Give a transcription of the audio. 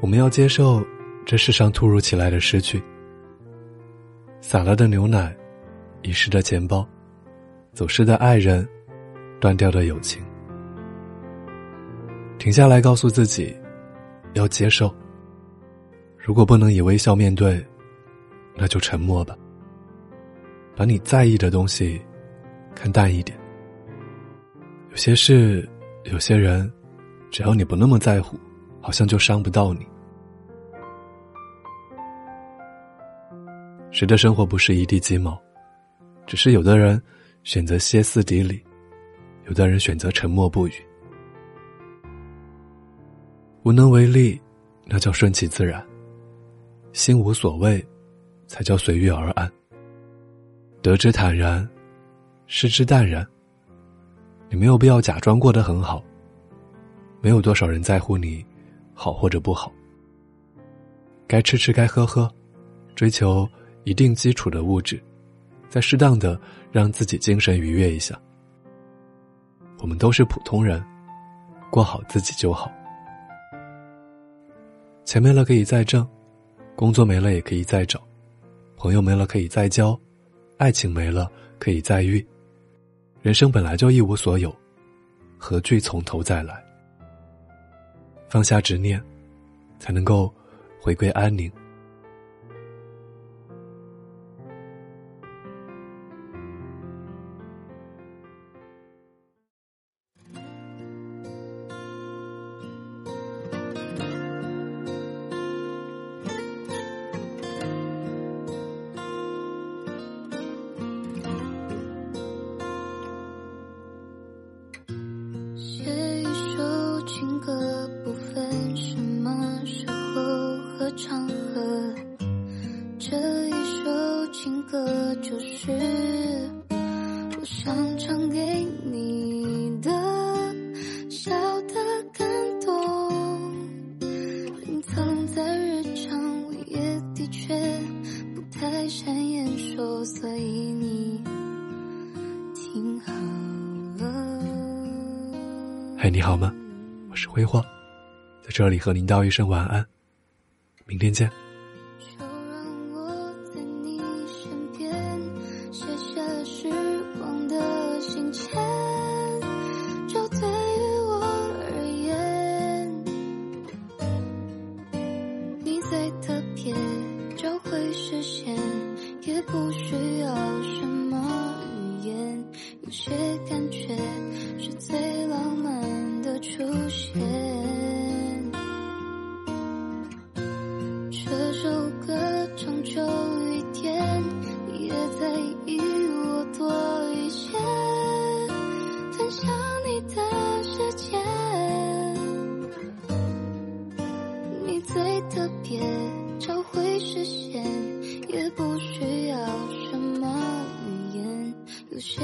我们要接受这世上突如其来的失去，洒了的牛奶，遗失的钱包，走失的爱人，断掉的友情。停下来告诉自己，要接受。如果不能以微笑面对，那就沉默吧。把你在意的东西看淡一点。有些事，有些人，只要你不那么在乎，好像就伤不到你。谁的生活不是一地鸡毛，只是有的人选择歇斯底里，有的人选择沉默不语。无能为力，那叫顺其自然；心无所谓，才叫随遇而安。得之坦然，失之淡然。你没有必要假装过得很好，没有多少人在乎你好或者不好。该吃吃，该喝喝，追求一定基础的物质，再适当的让自己精神愉悦一下。我们都是普通人，过好自己就好。钱没了可以再挣，工作没了也可以再找，朋友没了可以再交，爱情没了可以再遇。人生本来就一无所有，何惧从头再来？放下执念，才能够回归安宁。就是我想唱给你的小的感动，隐藏在日常，我也的确不太善言说，所以你听好了。嗨，你好吗？我是辉煌，在这里和您道一声晚安，明天见。有些感觉是最浪漫的出现，这首歌唱久一点，你也在意我多一些，分享你的世界，你最特别，找回视线，也不需要什么语言，有些